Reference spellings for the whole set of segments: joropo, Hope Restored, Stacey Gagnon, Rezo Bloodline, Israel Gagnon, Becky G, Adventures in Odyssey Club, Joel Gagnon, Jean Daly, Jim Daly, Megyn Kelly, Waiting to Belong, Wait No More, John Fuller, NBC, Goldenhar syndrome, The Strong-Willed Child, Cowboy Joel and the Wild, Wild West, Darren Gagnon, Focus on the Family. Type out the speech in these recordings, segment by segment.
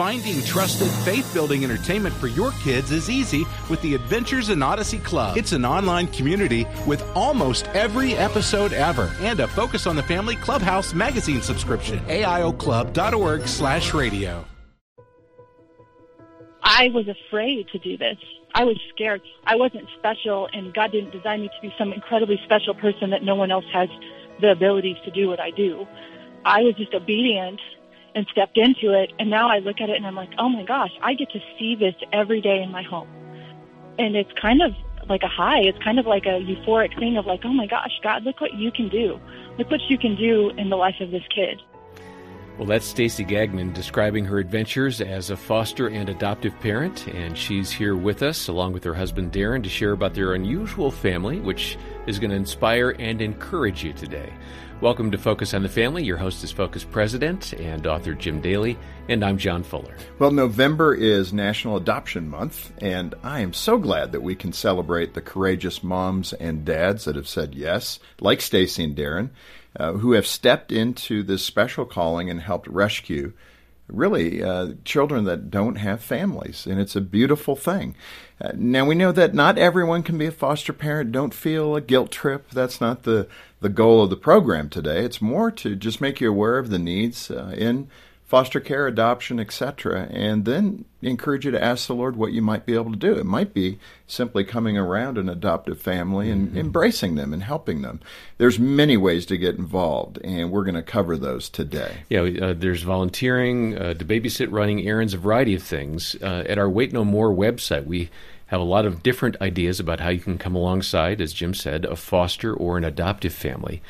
Finding trusted faith-building entertainment for your kids is easy with the Adventures in Odyssey Club. It's an online community with almost every episode ever and a Focus on the Family Clubhouse magazine subscription. AIOClub.org/radio. I was afraid to do this. I was scared. I wasn't special, and God didn't design me to be some incredibly special person that no one else has the abilities to do what I do. I was just obedient and stepped into it, and now I look at it and I'm like, oh my gosh, I get to see this every day in my home. And it's kind of like a high. It's kind of like a euphoric thing of like, oh my gosh, God, look what you can do. Look what you can do in the life of this kid. Well, that's Stacey Gagnon describing her adventures as a foster and adoptive parent, and she's here with us along with her husband Darren to share about their unusual family, which is going to inspire and encourage you today. Welcome to Focus on the Family. Your host is Focus President and author Jim Daly, and I'm John Fuller. Well, November is National Adoption Month, and I am so glad that we can celebrate the courageous moms and dads that have said yes, like Stacey and Darren, who have stepped into this special calling and helped rescue, really, children that don't have families. And it's a beautiful thing. Now, we know that not everyone can be a foster parent. Don't feel a guilt trip. That's not the goal of the program today. It's more to just make you aware of the needs in foster care, adoption, etc., and then encourage you to ask the Lord what you might be able to do. It might be simply coming around an adoptive family and embracing them and helping them. There's many ways to get involved, and we're going to cover those today. Yeah, there's volunteering, to babysit, running errands, a variety of things. At our Wait No More website, we have a lot of different ideas about how you can come alongside, as Jim said, a foster or an adoptive family.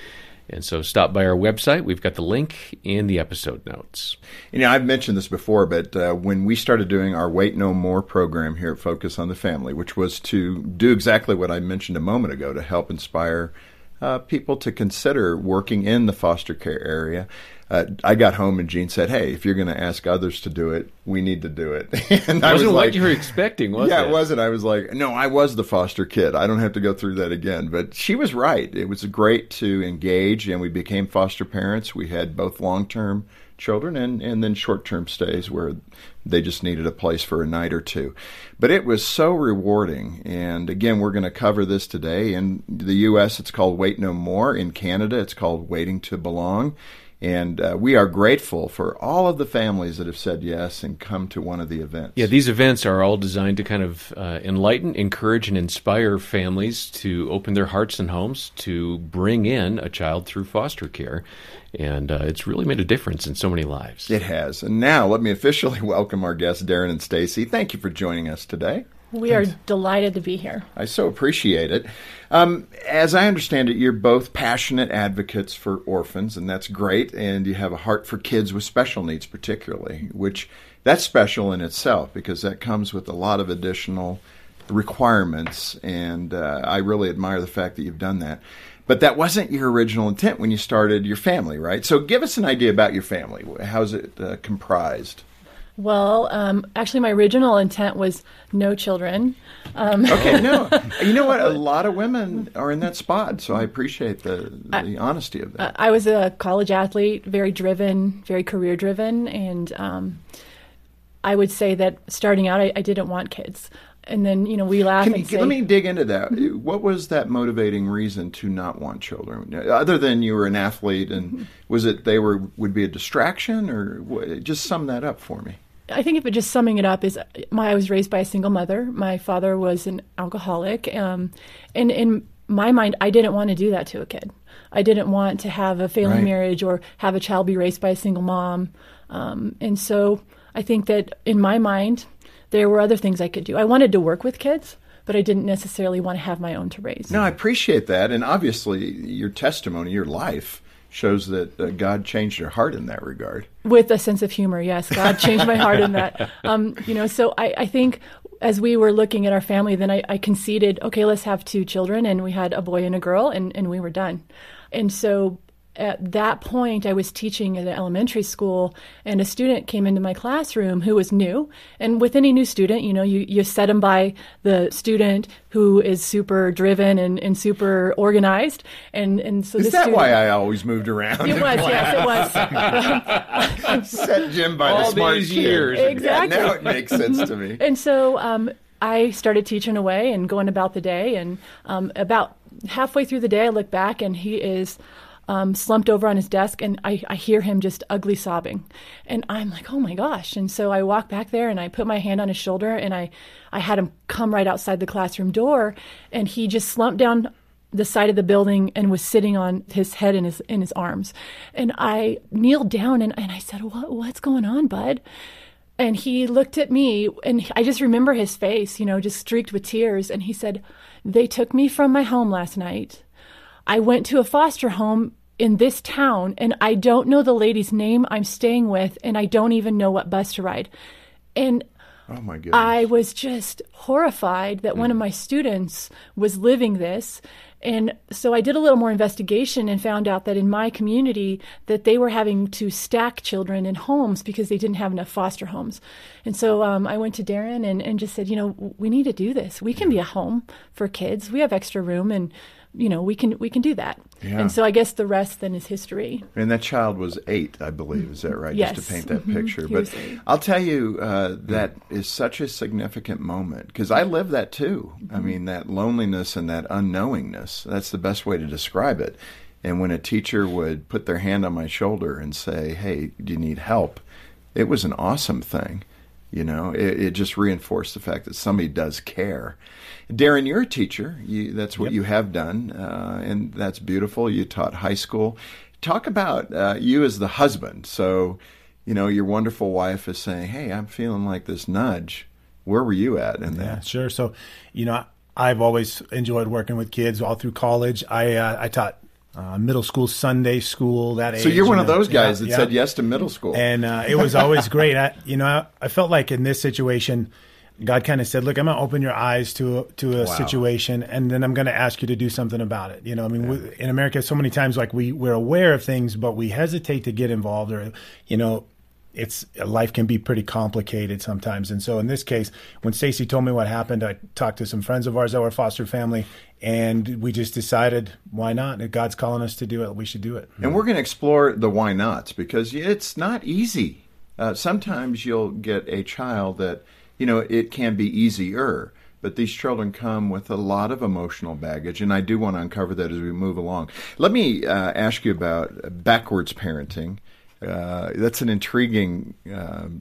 And so stop by our website. We've got the link in the episode notes. You know, I've mentioned this before, but when we started doing our Wait No More program here at Focus on the Family, which was to do exactly what I mentioned a moment ago, to help inspire people to consider working in the foster care area, I got home and Jean said, hey, if you're going to ask others to do it, we need to do it. And I was like, what you were expecting, was it? Yeah, it wasn't. I was like, no, I was the foster kid. I don't have to go through that again. But she was right. It was great to engage, and we became foster parents. We had both long-term children and then short-term stays where they just needed a place for a night or two. But it was so rewarding. And again, we're going to cover this today. In the U.S., it's called Wait No More. In Canada, it's called Waiting to Belong. And we are grateful for all of the families that have said yes and come to one of the events. Yeah, these events are all designed to kind of enlighten, encourage, and inspire families to open their hearts and homes to bring in a child through foster care. And it's really made a difference in so many lives. It has. And now let me officially welcome our guests, Darren and Stacey. Thank you for joining us today. We are delighted to be here. I so appreciate it. As I understand it, you're both passionate advocates for orphans, and that's great. And you have a heart for kids with special needs particularly, which that's special in itself because that comes with a lot of additional requirements. And I really admire the fact that you've done that. But that wasn't your original intent when you started your family, right? So give us an idea about your family. How's it comprised? Well, actually, my original intent was no children. Okay, no. You know what? A lot of women are in that spot, so I appreciate the honesty of that. I was a college athlete, very driven, very career-driven, and I would say that starting out, I didn't want kids. And then, you know, we laugh and say... Let me dig into that. What was that motivating reason to not want children? Other than you were an athlete, and was it they were would be a distraction? Or just sum that up for me. I think summing it up is I was raised by a single mother. My father was an alcoholic. And in my mind, I didn't want to do that to a kid. I didn't want to have a failing marriage or have a child be raised by a single mom. And so I think that in my mind... there were other things I could do. I wanted to work with kids, but I didn't necessarily want to have my own to raise. No, I appreciate that. And obviously, your testimony, your life, shows that God changed your heart in that regard. With a sense of humor, yes. God changed my heart in that. So I think as we were looking at our family, then I conceded, okay, let's have two children. And we had a boy and a girl, and we were done. And so at that point, I was teaching at an elementary school, and a student came into my classroom who was new. And with any new student, you know, you set them by the student who is super driven and super organized. And so is that student, why I always moved around? It was, yes, it was. Set Jim by all the smart these years. Exactly. Yeah, now it makes sense to me. And so I started teaching away and going about the day. And about halfway through the day, I look back, and he is slumped over on his desk, and I hear him just ugly sobbing. And I'm like, oh my gosh. And so I walk back there and I put my hand on his shoulder, and I had him come right outside the classroom door, and he just slumped down the side of the building and was sitting on his head in his arms. And I kneeled down and I said, what's going on, bud? And he looked at me, and I just remember his face, you know, just streaked with tears. And he said, they took me from my home last night. I went to a foster home in this town, and I don't know the lady's name I'm staying with, and I don't even know what bus to ride. And oh my goodness. I was just horrified that one of my students was living this. And so I did a little more investigation and found out that in my community that they were having to stack children in homes because they didn't have enough foster homes. And so I went to Darren and just said, you know, we need to do this. We can be a home for kids. We have extra room, and, you know, we can do that. Yeah. And so I guess the rest then is history. And that child was 8, I believe. Is that right? Yes. Just to paint that picture. But I'll tell you, that is such a significant moment, because I lived that too. Mm-hmm. I mean, that loneliness and that unknowingness, that's the best way to describe it. And when a teacher would put their hand on my shoulder and say, hey, do you need help? It was an awesome thing. You know, it just reinforced the fact that somebody does care. Darren, you're a teacher. That's what you have done, and that's beautiful. You taught high school. Talk about you as the husband. So, you know, your wonderful wife is saying, hey, I'm feeling like this nudge. Where were you at in that? Yeah, sure. So, you know, I've always enjoyed working with kids all through college. I taught middle school, Sunday school, that age. So you're one of those guys that said yes to middle school. And it was always great. I felt like in this situation, God kind of said, look, I'm going to open your eyes to a situation, and then I'm going to ask you to do something about it. You know, I mean, in America, so many times, like we're aware of things, but we hesitate to get involved, or, you know, life can be pretty complicated sometimes. And so in this case, when Stacey told me what happened, I talked to some friends of ours that were foster family, and we just decided, why not? If God's calling us to do it, we should do it. And we're going to explore the why nots, because it's not easy. Sometimes you'll get a child that, you know, it can be easier, but these children come with a lot of emotional baggage, and I do want to uncover that as we move along. Let me ask you about backwards parenting. That's an intriguing,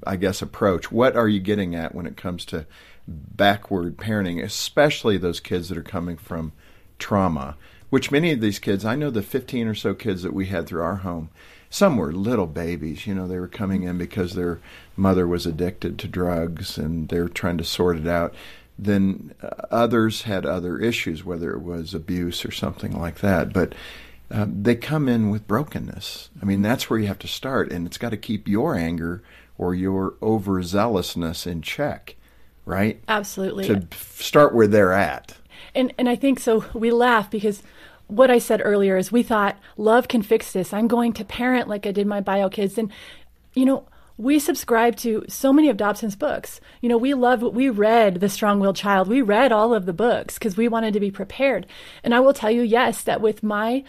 I guess, approach. What are you getting at when it comes to backward parenting, especially those kids that are coming from trauma, which many of these kids, I know the 15 or so kids that we had through our home, some were little babies. You know, they were coming in because their mother was addicted to drugs, and they're trying to sort it out. Then others had other issues, whether it was abuse or something like that. But they come in with brokenness. I mean, that's where you have to start, and it's got to keep your anger or your overzealousness in check, right? Absolutely. To start where they're at. And I think so. We laugh because what I said earlier is we thought love can fix this. I'm going to parent like I did my bio kids, and you know. We subscribe to so many of Dobson's books. You know, we read The Strong-Willed Child. We read all of the books because we wanted to be prepared. And I will tell you, yes, that with my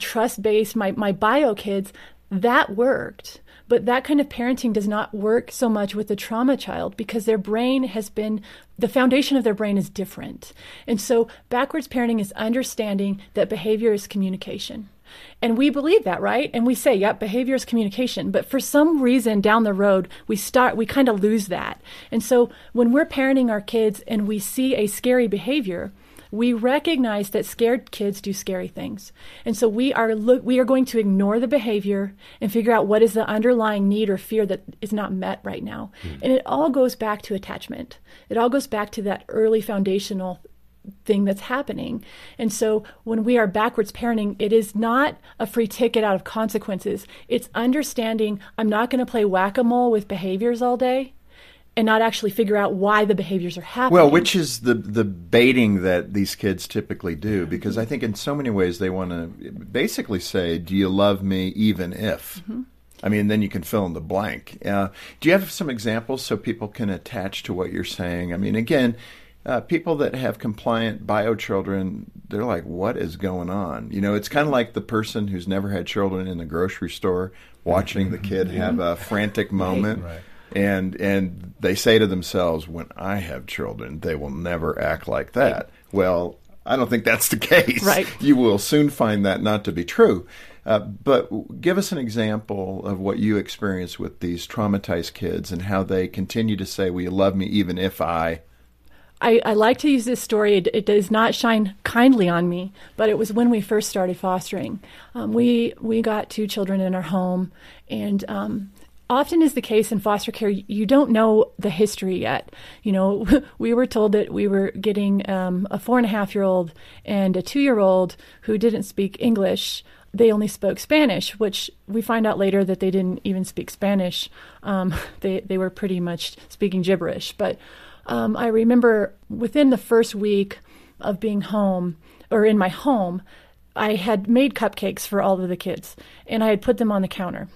trust-based, my bio kids, that worked. But that kind of parenting does not work so much with the trauma child, because their brain has been, the foundation of their brain is different. And so backwards parenting is understanding that behavior is communication. And we believe that, right? And we say, yep, behavior is communication. But for some reason down the road, we kind of lose that. And so when we're parenting our kids and we see a scary behavior, we recognize that scared kids do scary things. And so we are going to ignore the behavior and figure out what is the underlying need or fear that is not met right now. Mm-hmm. And it all goes back to attachment. It all goes back to that early foundational thing that's happening. And so when we are backwards parenting, it is not a free ticket out of consequences. It's understanding I'm not going to play whack-a-mole with behaviors all day. and not actually figure out why the behaviors are happening. Well, which is the baiting that these kids typically do, because I think in so many ways they want to basically say, do you love me even if? Mm-hmm. I mean, then you can fill in the blank. Do you have some examples so people can attach to what you're saying? I mean, again, people that have compliant bio children, they're like, what is going on? You know, it's kind of like the person who's never had children in the grocery store watching the kid have a frantic moment. Right. And they say to themselves, when I have children, they will never act like that. Well, I don't think that's the case. Right. You will soon find that not to be true. But give us an example of what you experience with these traumatized kids and how they continue to say, will you love me even if I like to use this story. It does not shine kindly on me, but it was when we first started fostering. We got 2 children in our home, and often is the case in foster care, you don't know the history yet. You know, we were told that we were getting a 4.5-year-old and a 2-year-old who didn't speak English. They only spoke Spanish, which we find out later that they didn't even speak Spanish. They were pretty much speaking gibberish. But I remember within the first week of being home, or in my home, I had made cupcakes for all of the kids, and I had put them on the counter.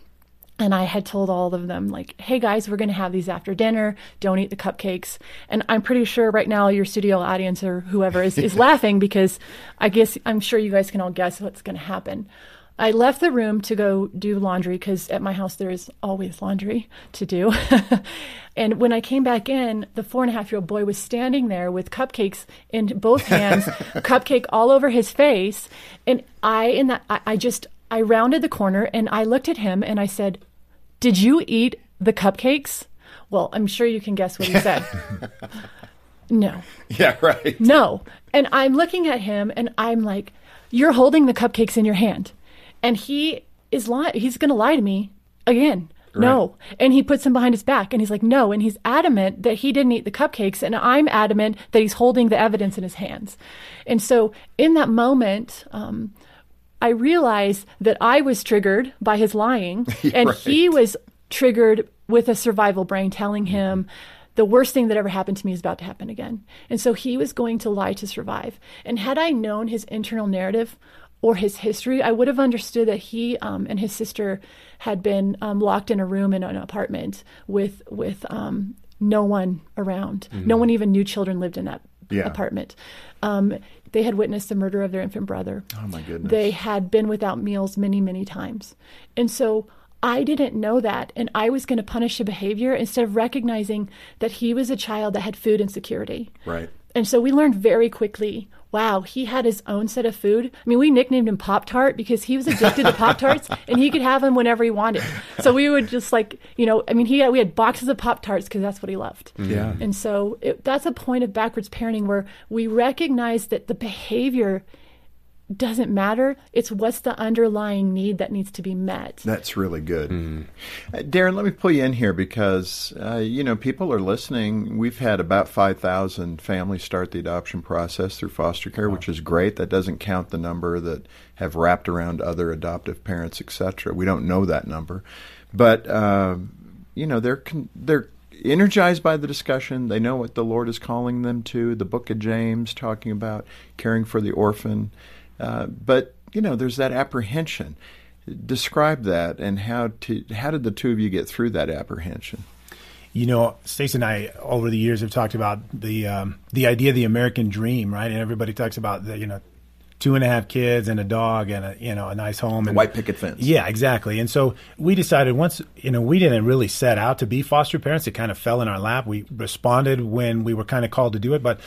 And I had told all of them, like, hey, guys, we're going to have these after dinner. Don't eat the cupcakes. And I'm pretty sure right now your studio audience or whoever is laughing, because I'm sure you guys can all guess what's going to happen. I left the room to go do laundry, because at my house there is always laundry to do. And when I came back in, the 4.5-year-old boy was standing there with cupcakes in both hands, cupcake all over his face. And I rounded the corner and I looked at him and I said, did you eat the cupcakes? Well, I'm sure you can guess what he said. No. Yeah, right. No. And I'm looking at him and I'm like, you're holding the cupcakes in your hand. And he is he's going to lie to me again. Right. No. And he puts them behind his back and he's like, no. And he's adamant that he didn't eat the cupcakes. And I'm adamant that he's holding the evidence in his hands. And so in that moment, I realized that I was triggered by his lying, and he was triggered with a survival brain telling him the worst thing that ever happened to me is about to happen again. And so he was going to lie to survive. And had I known his internal narrative or his history, I would have understood that he and his sister had been locked in a room in an apartment with no one around. Mm-hmm. No one even knew children lived in that apartment. They had witnessed the murder of their infant brother. Oh, my goodness. They had been without meals many, many times. And so I didn't know that, and I was going to punish the behavior instead of recognizing that he was a child that had food insecurity. Right. And so we learned very quickly, wow, he had his own set of food. I mean, we nicknamed him Pop-Tart because he was addicted to Pop-Tarts, and he could have them whenever he wanted. So we would just we had boxes of Pop-Tarts because that's what he loved. Yeah. And so that's a point of backwards parenting where we recognize that the behavior doesn't matter. It's what's the underlying need that needs to be met. That's really good. Mm. Darren, let me pull you in here because, people are listening. We've had about 5,000 families start the adoption process through foster care, which is great. That doesn't count the number that have wrapped around other adoptive parents, etc. We don't know that number. But, they're energized by the discussion. They know what the Lord is calling them to. The book of James talking about caring for the orphan. But there's that apprehension. Describe that, and how did the two of you get through that apprehension? You know, Stacey and I over the years have talked about the idea of the American dream, right? And everybody talks about the 2.5 kids and a dog and a nice home and a white picket fence. Yeah, exactly. And so we decided once, we didn't really set out to be foster parents. It kind of fell in our lap. We responded when we were kind of called to do it, but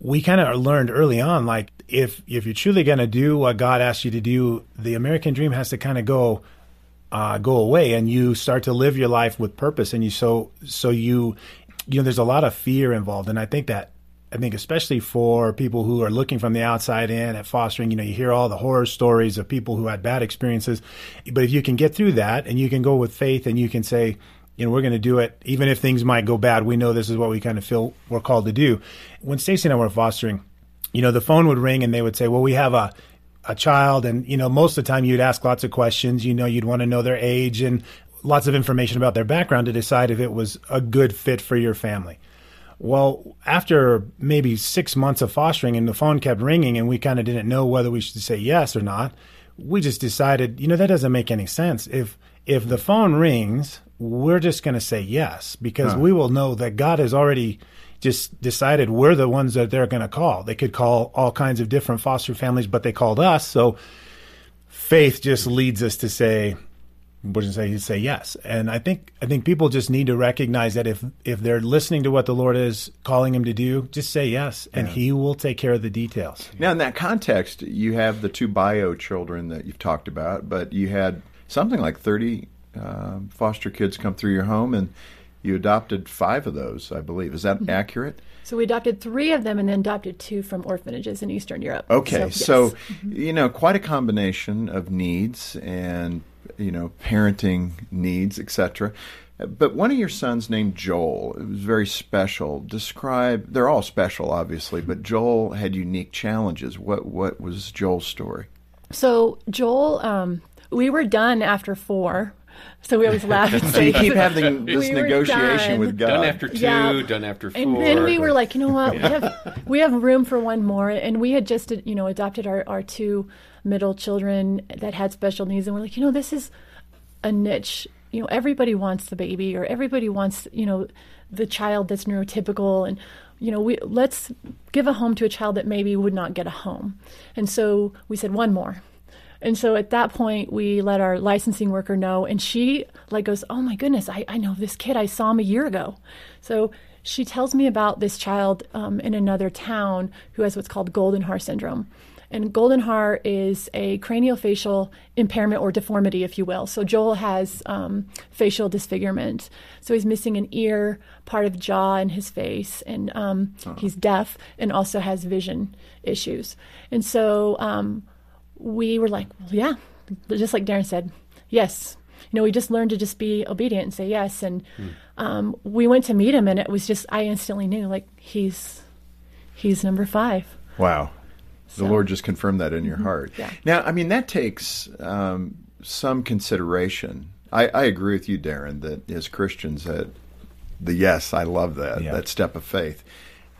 we kind of learned early on, like, if you're truly going to do what God asks you to do, the American dream has to kind of go away, and you start to live your life with purpose. And you there's a lot of fear involved. And I think especially for people who are looking from the outside in at fostering, you hear all the horror stories of people who had bad experiences. But if you can get through that and you can go with faith and you can say, we're going to do it. Even if things might go bad, we know this is what we kind of feel we're called to do. When Stacey and I were fostering, the phone would ring and they would say, well, we have a child. And, most of the time you'd ask lots of questions. You'd want to know their age and lots of information about their background to decide if it was a good fit for your family. Well, after maybe 6 months of fostering and the phone kept ringing and we kind of didn't know whether we should say yes or not, we just decided, that doesn't make any sense. If the phone rings, we're just going to say yes, because we will know that God has already just decided we're the ones that they're going to call. They could call all kinds of different foster families, but they called us. So faith just leads us to say, we're going to say yes. And I think people just need to recognize that if they're listening to what the Lord is calling them to do, just say yes, and He will take care of the details. Now, in that context, you have the two bio children that you've talked about, but you had something like 30 foster kids come through your home, and you adopted 5 of those, I believe. Is that accurate? So we adopted 3 of them and then adopted 2 from orphanages in Eastern Europe. Okay, so, quite a combination of needs and parenting needs, etc. But one of your sons named Joel, it was very special. Describe, they're all special, obviously, but Joel had unique challenges. What was Joel's story? So Joel, we were done after 4. So we always laugh and say, so you keep having this negotiation with God. Done after 2, done after 4. And then we were like, we have room for 1 more. And we had just, adopted our 2 middle children that had special needs. And we're like, this is a niche. Everybody wants the baby, or everybody wants, the child that's neurotypical. And, let's give a home to a child that maybe would not get a home. And so we said 1 more. And so at that point, we let our licensing worker know, and she goes, oh my goodness, I know this kid. I saw him a year ago. So she tells me about this child in another town who has what's called Goldenhar syndrome. And Goldenhar is a craniofacial impairment or deformity, if you will. So Joel has facial disfigurement. So he's missing an ear, part of jaw in his face, and he's deaf and also has vision issues. And so we were like, just like Darren said, yes. We just learned to just be obedient and say yes. And we went to meet him, and it was just, I instantly knew, he's number 5. Wow. So. The Lord just confirmed that in your heart. Yeah. Now, that takes some consideration. I agree with you, Darren, that as Christians, that the yes, I love that, that step of faith.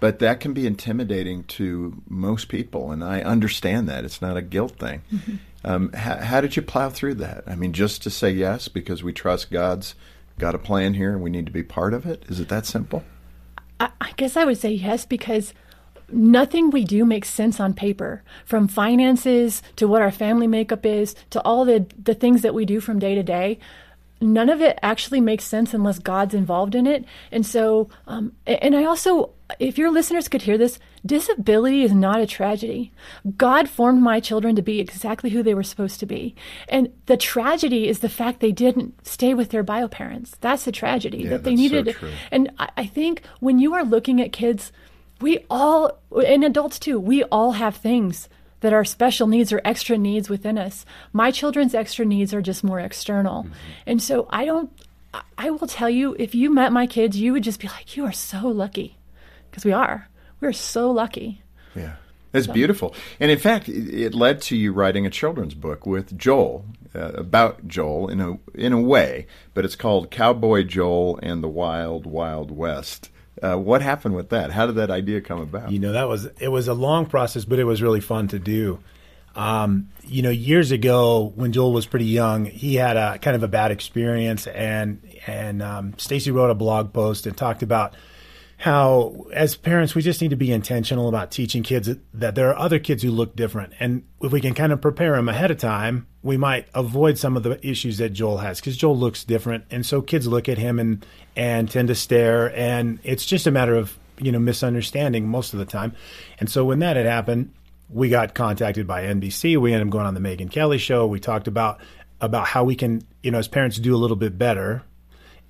But that can be intimidating to most people, and I understand that. It's not a guilt thing. Mm-hmm. How did you plow through that? Just to say yes because we trust God's got a plan here and we need to be part of it? Is it that simple? I guess I would say yes because nothing we do makes sense on paper, from finances to what our family makeup is to all the things that we do from day to day. None of it actually makes sense unless God's involved in it. And so, and I also, if your listeners could hear this, disability is not a tragedy. God formed my children to be exactly who they were supposed to be. And the tragedy is the fact they didn't stay with their bio parents. That's a tragedy that they needed. So and I think when you are looking at kids, we all, and adults too, we all have things that are special needs or extra needs within us. My children's extra needs are just more external. Mm-hmm. And so I will tell you, if you met my kids, you would just be like, you are so lucky. Because we are. We're so lucky. Yeah. That's beautiful. And in fact, it led to you writing a children's book with Joel, about Joel in a way, but it's called Cowboy Joel and the Wild, Wild West. What happened with that? How did that idea come about? It was a long process, but it was really fun to do. Years ago when Joel was pretty young, he had a kind of a bad experience, and Stacey wrote a blog post and talked about how as parents we just need to be intentional about teaching kids that there are other kids who look different, and if we can kind of prepare them ahead of time, we might avoid some of the issues that Joel has, because Joel looks different, and so kids look at him and tend to stare, and it's just a matter of misunderstanding most of the time. And so when that had happened, we got contacted by NBC. We ended up going on the Megyn Kelly show. We talked about how we can as parents do a little bit better.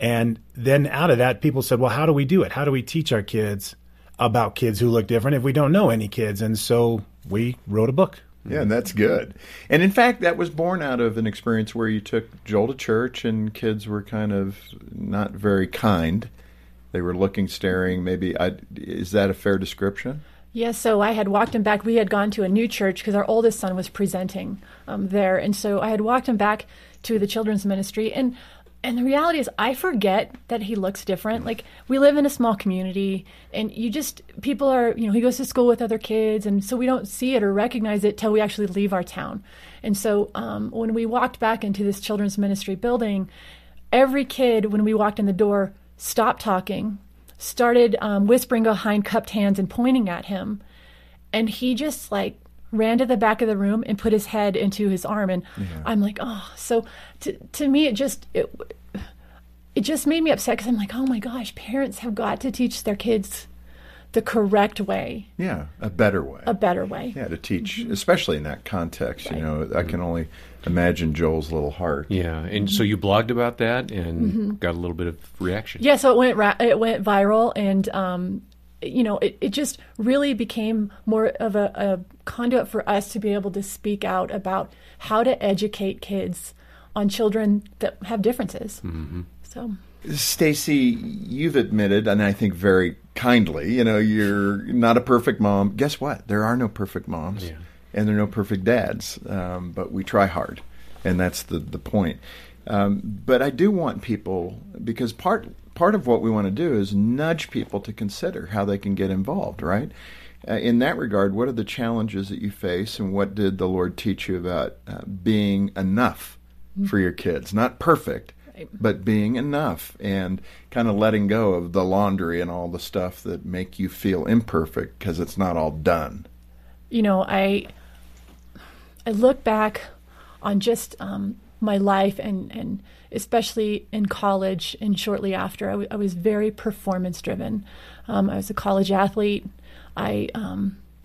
And then out of that, people said, well, how do we do it? How do we teach our kids about kids who look different if we don't know any kids? And so we wrote a book. Yeah, and that's good. And in fact, that was born out of an experience where you took Joel to church and kids were kind of not very kind. They were looking, staring, maybe. Is that a fair description? Yeah, so I had walked him back. We had gone to a new church because our oldest son was presenting there. And so I had walked him back to the children's ministry, and And the reality is I forget that he looks different. Like, we live in a small community and you just, people are, you know, he goes to school with other kids. And so we don't see it or recognize it till we actually leave our town. And so when we walked back into this children's ministry building, every kid, when we walked in the door, stopped talking, started whispering behind cupped hands and pointing at him. And he just like ran to the back of the room and put his head into his arm. And yeah. I'm like, oh, so to me, it just made me upset because I'm like, oh my gosh, parents have got to teach their kids the correct way. Yeah. A better way. A better way. Yeah. To teach, mm-hmm. especially in that context, right. You know, mm-hmm. I can only imagine Joel's little heart. Yeah. And so you blogged about that and mm-hmm. got a little bit of reaction. Yeah. So it went viral and, you know, it just really became more of a conduit for us to be able to speak out about how to educate kids on children that have differences. Mm-hmm. So, Stacey, you've admitted, and I think very kindly, you know, you're not a perfect mom. Guess what? There are no perfect moms, yeah. and there are no perfect dads, but we try hard, and that's the point. But I do want people, because part of what we want to do is nudge people to consider how they can get involved, right? In that regard, what are the challenges that you face, and what did the Lord teach you about being enough for your kids? Not perfect, right. but being enough, and kind of letting go of the laundry and all the stuff that make you feel imperfect because it's not all done. You know, I look back on just my life and especially in college and shortly after. I was very performance-driven. I was a college athlete. I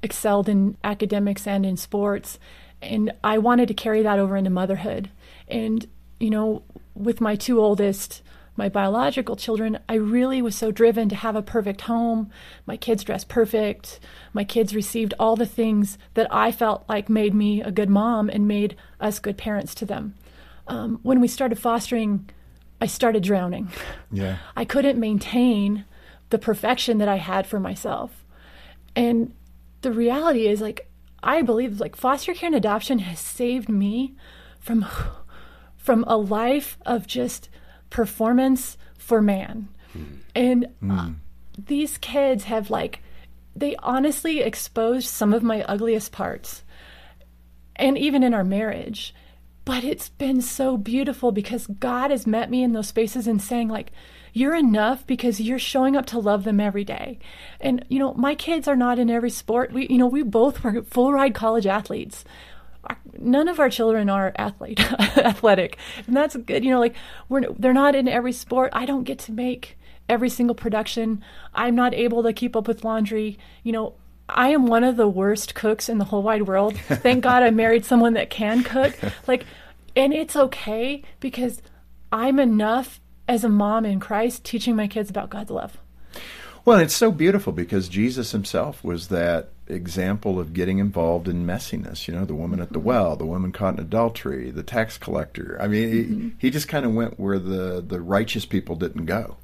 excelled in academics and in sports, and I wanted to carry that over into motherhood. And, you know, with my two oldest, my biological children, I really was so driven to have a perfect home. My kids dressed perfect. My kids received all the things that I felt like made me a good mom and made us good parents to them. When we started fostering, I started drowning. Yeah. I couldn't maintain the perfection that I had for myself. And the reality is, like, I believe, like, foster care and adoption has saved me from a life of just performance for man. Mm. And these kids have, like, they honestly exposed some of my ugliest parts. And even in our marriage. But it's been so beautiful because God has met me in those spaces and saying, like, you're enough because you're showing up to love them every day. And, you know, my kids are not in every sport. We, you know, we both were full-ride college athletes. None of our children are athletic. And that's good. You know, like, they're not in every sport. I don't get to make every single production. I'm not able to keep up with laundry. You know, I am one of the worst cooks in the whole wide world. Thank God I married someone that can cook. Like, and it's okay because I'm enough as a mom in Christ teaching my kids about God's love. Well, it's so beautiful because Jesus himself was that example of getting involved in messiness. You know, the woman at the well, the woman caught in adultery, the tax collector. I mean, mm-hmm. he just kind of went where the righteous people didn't go.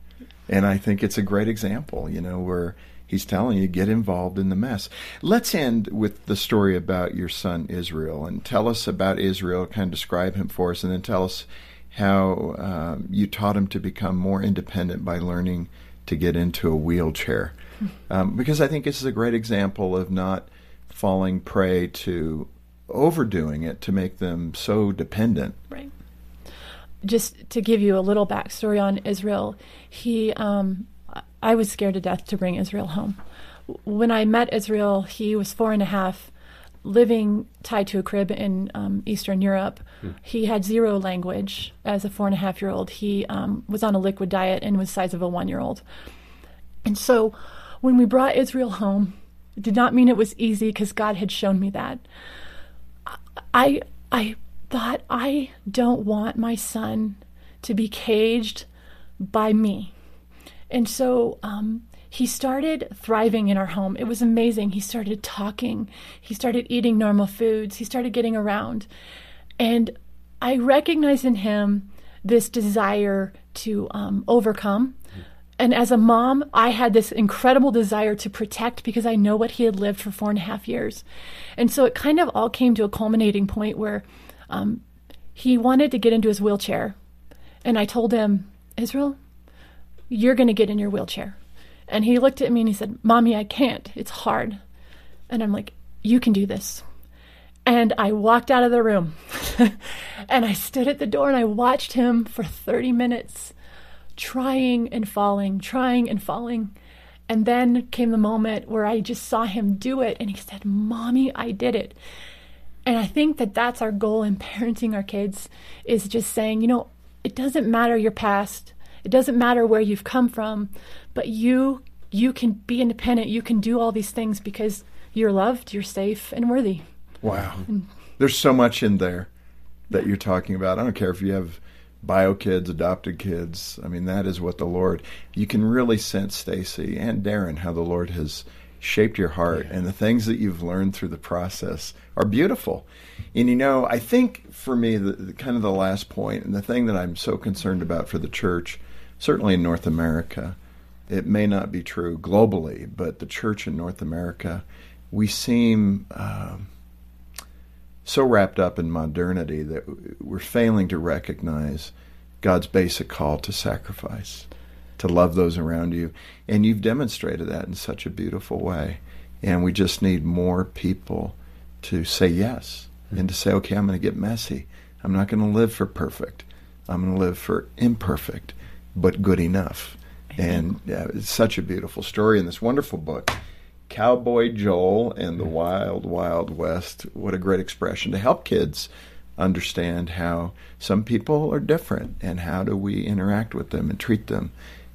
And I think it's a great example, you know, where he's telling you, get involved in the mess. Let's end with the story about your son, Israel, and tell us about Israel, kind of describe him for us, and then tell us how you taught him to become more independent by learning to get into a wheelchair. Because I think this is a great example of not falling prey to overdoing it to make them so dependent. Right. Just to give you a little backstory on Israel, he... I was scared to death to bring Israel home. When I met Israel, he was 4.5, living tied to a crib in Eastern Europe. Hmm. He had zero language as a 4.5-year-old. He was on a liquid diet and was the size of a 1-year-old. And so when we brought Israel home, it did not mean it was easy because God had shown me that. I thought, I don't want my son to be caged by me. And so he started thriving in our home. It was amazing. He started talking. He started eating normal foods. He started getting around. And I recognized in him this desire to overcome. And as a mom, I had this incredible desire to protect because I know what he had lived for 4.5 years. And so it kind of all came to a culminating point where he wanted to get into his wheelchair. And I told him, Israel, you're going to get in your wheelchair. And he looked at me and he said, Mommy, I can't. It's hard. And I'm like, you can do this. And I walked out of the room and I stood at the door and I watched him for 30 minutes trying and falling. And then came the moment where I just saw him do it. And he said, Mommy, I did it. And I think that that's our goal in parenting our kids, is just saying, you know, it doesn't matter your past. It doesn't matter where you've come from, but you can be independent. You can do all these things because you're loved, you're safe, and worthy. Wow. And there's so much in there that you're talking about. I don't care if you have bio kids, adopted kids. I mean, that is what the Lord, you can really sense, Stacey and Darren, how the Lord has shaped your heart. Yeah. And the things that you've learned through the process are beautiful. And, you know, I think for me, the kind of the last point and the thing that I'm so concerned about for the church, certainly in North America, it may not be true globally, but the church in North America, we seem so wrapped up in modernity that we're failing to recognize God's basic call to sacrifice, to love those around you. And you've demonstrated that in such a beautiful way. And we just need more people to say yes and to say, okay, I'm going to get messy. I'm not going to live for perfect. I'm going to live for imperfect, but good enough. And yeah, it's such a beautiful story in this wonderful book, Cowboy Joel and the Wild, Wild West. What a great expression to help kids understand how some people are different and how do we interact with them and treat them.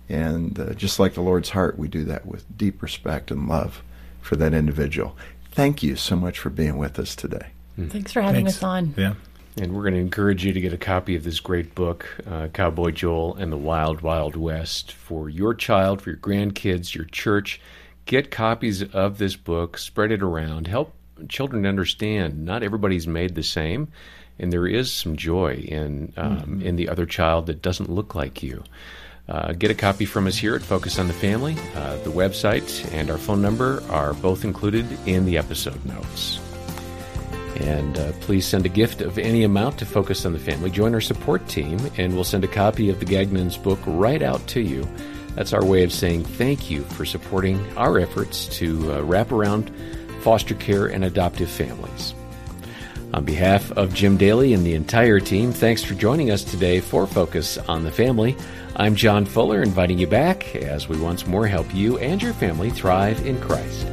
And just like the Lord's heart, we do that with deep respect and love for that individual. Thank you so much for being with us today. Thanks for having us on. Yeah. And we're going to encourage you to get a copy of this great book, Cowboy Joel and the Wild, Wild West, for your child, for your grandkids, your church. Get copies of this book, spread it around, help children understand not everybody's made the same, and there is some joy in the other child that doesn't look like you. Get a copy from us here at Focus on the Family. The website and our phone number are both included in the episode notes. And please send a gift of any amount to Focus on the Family. Join our support team, and we'll send a copy of the Gagnon's book right out to you. That's our way of saying thank you for supporting our efforts to wrap around foster care and adoptive families. On behalf of Jim Daly and the entire team, thanks for joining us today for Focus on the Family. I'm John Fuller, inviting you back as we once more help you and your family thrive in Christ.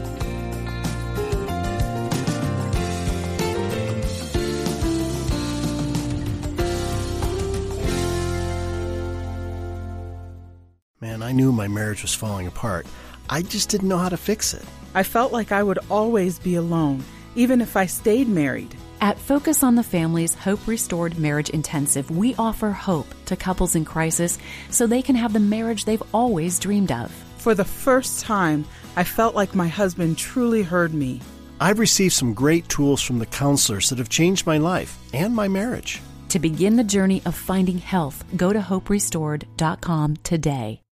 I knew my marriage was falling apart. I just didn't know how to fix it. I felt like I would always be alone, even if I stayed married. At Focus on the Family's Hope Restored Marriage Intensive, we offer hope to couples in crisis so they can have the marriage they've always dreamed of. For the first time, I felt like my husband truly heard me. I've received some great tools from the counselors that have changed my life and my marriage. To begin the journey of finding health, go to hoperestored.com today.